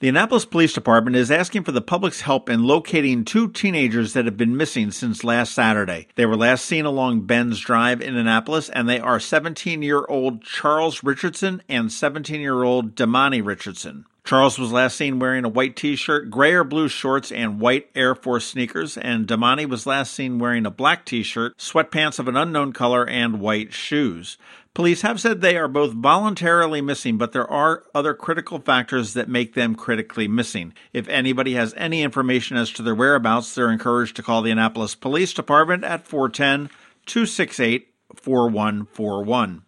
The Annapolis Police Department is asking for the public's help in locating two teenagers that have been missing since last Saturday. They were last seen along Ben's Drive in Annapolis, and they are 17-year-old Charles Richardson and 17-year-old Damani Richardson. Charles was last seen wearing a white T-shirt, gray or blue shorts, and white Air Force sneakers, and Damani was last seen wearing a black T-shirt, sweatpants of an unknown color, and white shoes. Police have said they are both voluntarily missing, but there are other critical factors that make them critically missing. If anybody has any information as to their whereabouts, they're encouraged to call the Annapolis Police Department at 410-268-4141.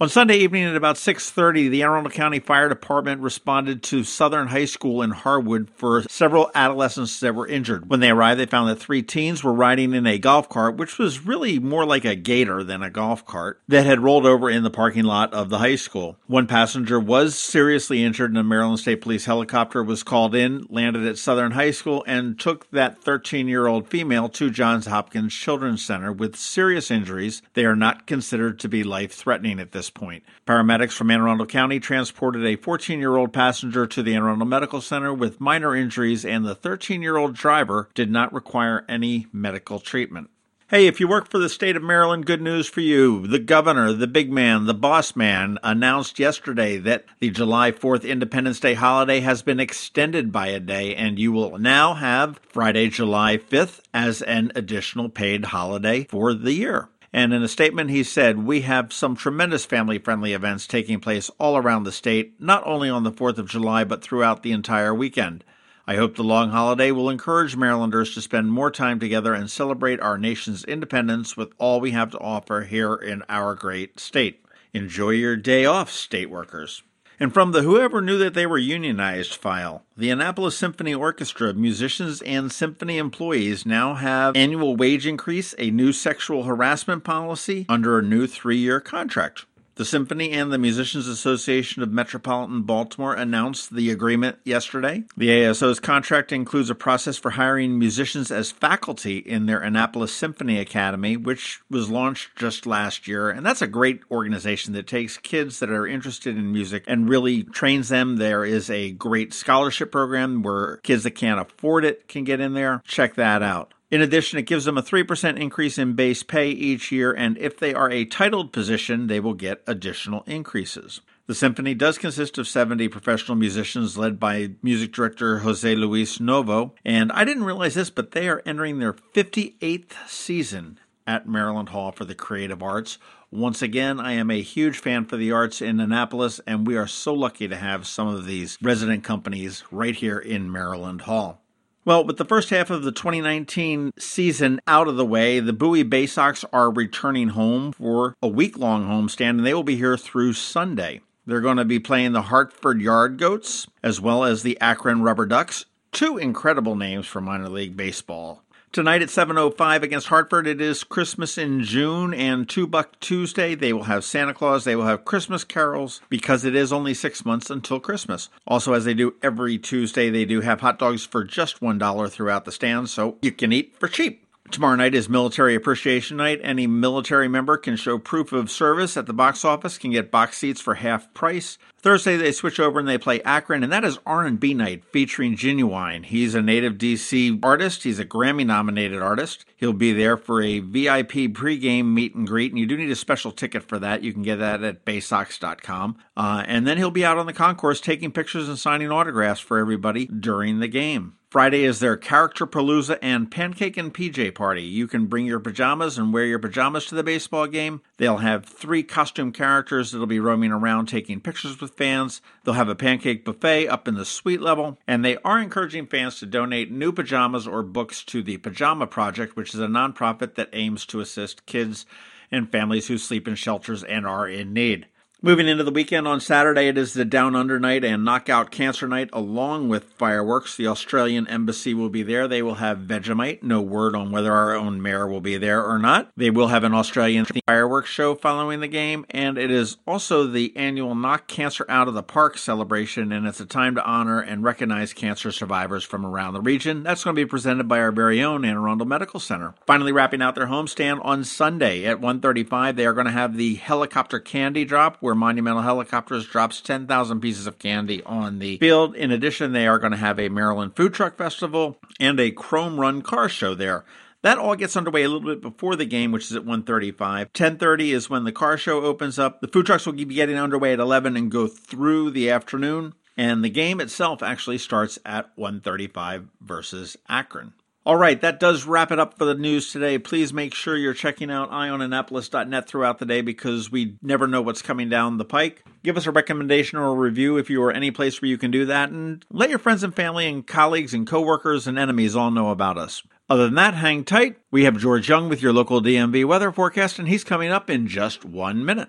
On Sunday evening at about 6:30, the Anne Arundel County Fire Department responded to Southern High School in Harwood for several adolescents that were injured. When they arrived, they found that three teens were riding in a golf cart, which was really more like a gator than a golf cart, that had rolled over in the parking lot of the high school. One passenger was seriously injured, and a Maryland State Police helicopter was called in, landed at Southern High School, and took that 13-year-old female to Johns Hopkins Children's Center with serious injuries. They are not considered to be life-threatening at this point. Paramedics from Anne Arundel County transported a 14-year-old passenger to the Anne Arundel Medical Center with minor injuries, and the 13-year-old driver did not require any medical treatment. Hey, if you work for the state of Maryland, good news for you. The governor, the big man, the boss man, announced yesterday that the July 4th Independence Day holiday has been extended by a day, and you will now have Friday, July 5th as an additional paid holiday for the year. And in a statement, he said, "We have some tremendous family-friendly events taking place all around the state, not only on the 4th of July, but throughout the entire weekend. I hope the long holiday will encourage Marylanders to spend more time together and celebrate our nation's independence with all we have to offer here in our great state. Enjoy your day off, state workers." And from the Whoever Knew That They Were Unionized file, the Annapolis Symphony Orchestra musicians and symphony employees now have annual wage increase, a new sexual harassment policy under a new 3-year contract. The Symphony and the Musicians Association of Metropolitan Baltimore announced the agreement yesterday. The ASO's contract includes a process for hiring musicians as faculty in their Annapolis Symphony Academy, which was launched just last year. And that's a great organization that takes kids that are interested in music and really trains them. There is a great scholarship program where kids that can't afford it can get in there. Check that out. In addition, it gives them a 3% increase in base pay each year, and if they are a titled position, they will get additional increases. The symphony does consist of 70 professional musicians led by music director Jose Luis Novo, and I didn't realize this, but they are entering their 58th season at Maryland Hall for the Creative Arts. Once again, I am a huge fan for the arts in Annapolis, and we are so lucky to have some of these resident companies right here in Maryland Hall. Well, with the first half of the 2019 season out of the way, the Bowie Baysox are returning home for a week-long homestand, and they will be here through Sunday. They're going to be playing the Hartford Yard Goats, as well as the Akron Rubber Ducks, two incredible names for minor league baseball. Tonight at 7:05 against Hartford, it is Christmas in June and $2 Tuesday. They will have Santa Claus, they will have Christmas carols, because it is only 6 months until Christmas. Also, as they do every Tuesday, they do have hot dogs for just $1 throughout the stands, so you can eat for cheap. Tomorrow night is Military Appreciation Night. Any military member can show proof of service at the box office, can get box seats for half price. Thursday, they switch over and they play Akron, and that is R&B Night featuring Ginuwine. He's a native D.C. artist. He's a Grammy-nominated artist. He'll be there for a VIP pregame meet and greet, and you do need a special ticket for that. You can get that at baysox.com. And then he'll be out on the concourse taking pictures and signing autographs for everybody during the game. Friday is their Character Palooza and Pancake and PJ Party. You can bring your pajamas and wear your pajamas to the baseball game. They'll have 3 costume characters that'll be roaming around taking pictures with fans. They'll have a pancake buffet up in the suite level, and they are encouraging fans to donate new pajamas or books to the Pajama Project, which is a nonprofit that aims to assist kids and families who sleep in shelters and are in need. Moving into the weekend on Saturday, it is the Down Under Night and Knockout Cancer Night, along with fireworks. The Australian Embassy will be there. They will have Vegemite. No word on whether our own mayor will be there or not. They will have an Australian fireworks show following the game, and it is also the annual Knock Cancer Out of the Park celebration, and it's a time to honor and recognize cancer survivors from around the region. That's going to be presented by our very own Anne Arundel Medical Center. Finally, wrapping out their homestand on Sunday at 1:35, they are going to have the helicopter candy drop, where Monumental Helicopters drops 10,000 pieces of candy on the field. In addition, they are going to have a Maryland Food Truck Festival and a Chrome Run car show there. That all gets underway a little bit before the game, which is at 1:35. 10:30 is when the car show opens up. The food trucks will be getting underway at 11 and go through the afternoon. And the game itself actually starts at 1:35 versus Akron. All right, that does wrap it up for the news today. Please make sure you're checking out eyeonannapolis.net throughout the day, because we never know what's coming down the pike. Give us a recommendation or a review if you are any place where you can do that, and let your friends and family and colleagues and coworkers and enemies all know about us. Other than that, hang tight. We have George Young with your local DMV weather forecast, and he's coming up in just 1 minute.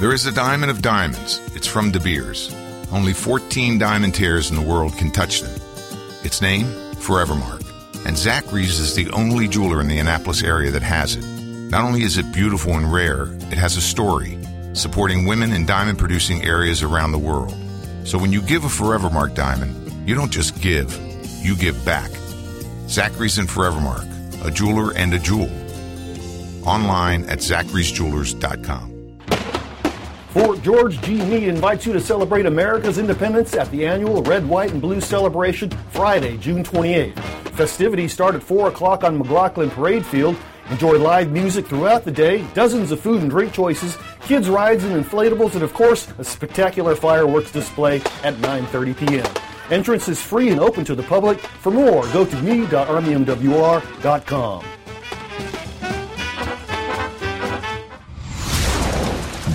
There is a diamond of diamonds. It's from De Beers. Only 14 diamond tears in the world can touch them. Its name, Forevermark. And Zachary's is the only jeweler in the Annapolis area that has it. Not only is it beautiful and rare, it has a story, supporting women in diamond-producing areas around the world. So when you give a Forevermark diamond, you don't just give, you give back. Zachary's and Forevermark, a jeweler and a jewel. Online at zacharysjewelers.com. Fort George G. Meade invites you to celebrate America's independence at the annual Red, White, and Blue celebration Friday, June 28th. Festivities start at 4 o'clock on McLaughlin Parade Field. Enjoy live music throughout the day, dozens of food and drink choices, kids' rides and inflatables, and of course, a spectacular fireworks display at 9:30 p.m. Entrance is free and open to the public. For more, go to me.armymwr.com.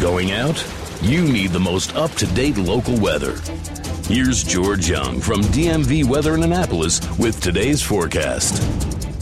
Going out? You need the most up-to-date local weather. Here's George Young from DMV Weather in Annapolis with today's forecast.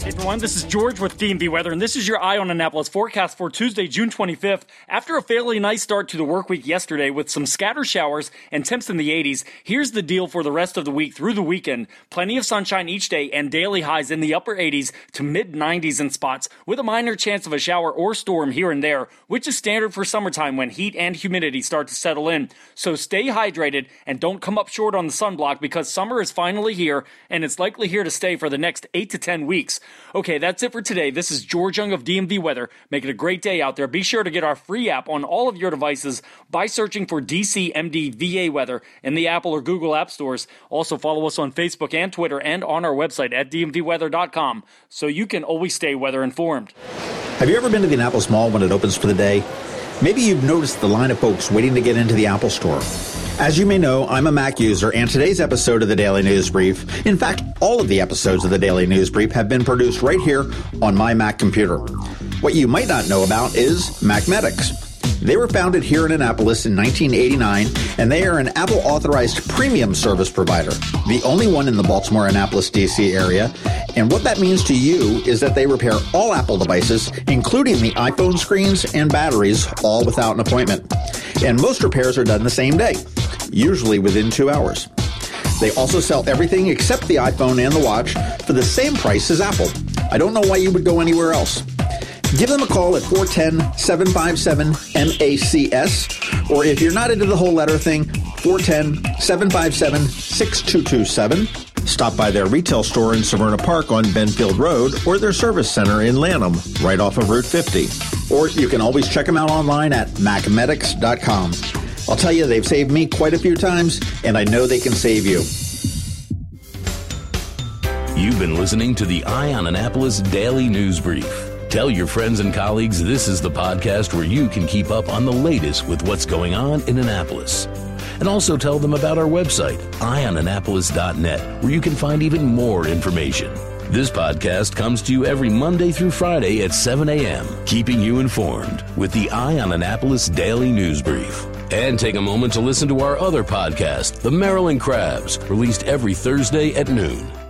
Hey everyone, this is George with DMV Weather, and this is your Eye on Annapolis forecast for Tuesday, June 25th. After a fairly nice start to the work week yesterday with some scatter showers and temps in the 80s, here's the deal for the rest of the week through the weekend. Plenty of sunshine each day and daily highs in the upper 80s to mid-90s in spots, with a minor chance of a shower or storm here and there, which is standard for summertime when heat and humidity start to settle in. So stay hydrated and don't come up short on the sunblock, because summer is finally here, and it's likely here to stay for the next 8 to 10 weeks. Okay, that's it for today. This is George Young of DMV Weather. Make it a great day out there. Be sure to get our free app on all of your devices by searching for DCMDVA Weather in the Apple or Google App Stores. Also follow us on Facebook and Twitter, and on our website at dmvweather.com, so you can always stay weather informed. Have you ever been to the Annapolis Mall when it opens for the day? Maybe you've noticed the line of folks waiting to get into the Apple Store. As you may know, I'm a Mac user, and today's episode of the Daily News Brief, in fact, all of the episodes of the Daily News Brief, have been produced right here on my Mac computer. What you might not know about is MacMedics. They were founded here in Annapolis in 1989, and they are an Apple-authorized premium service provider, the only one in the Baltimore-Annapolis, D.C. area. And what that means to you is that they repair all Apple devices, including the iPhone screens and batteries, all without an appointment. And most repairs are done the same day, usually within 2 hours. They also sell everything except the iPhone and the watch for the same price as Apple. I don't know why you would go anywhere else. Give them a call at 410-757-MACS, or if you're not into the whole letter thing, 410-757-6227. Stop by their retail store in Severna Park on Benfield Road, or their service center in Lanham, right off of Route 50. Or you can always check them out online at MacMedics.com. I'll tell you, they've saved me quite a few times, and I know they can save you. You've been listening to the Eye on Annapolis Daily News Brief. Tell your friends and colleagues this is the podcast where you can keep up on the latest with what's going on in Annapolis. And also tell them about our website, eyeonannapolis.net, where you can find even more information. This podcast comes to you every Monday through Friday at 7 a.m., keeping you informed with the Eye on Annapolis Daily News Brief. And take a moment to listen to our other podcast, The Maryland Crabs, released every Thursday at noon.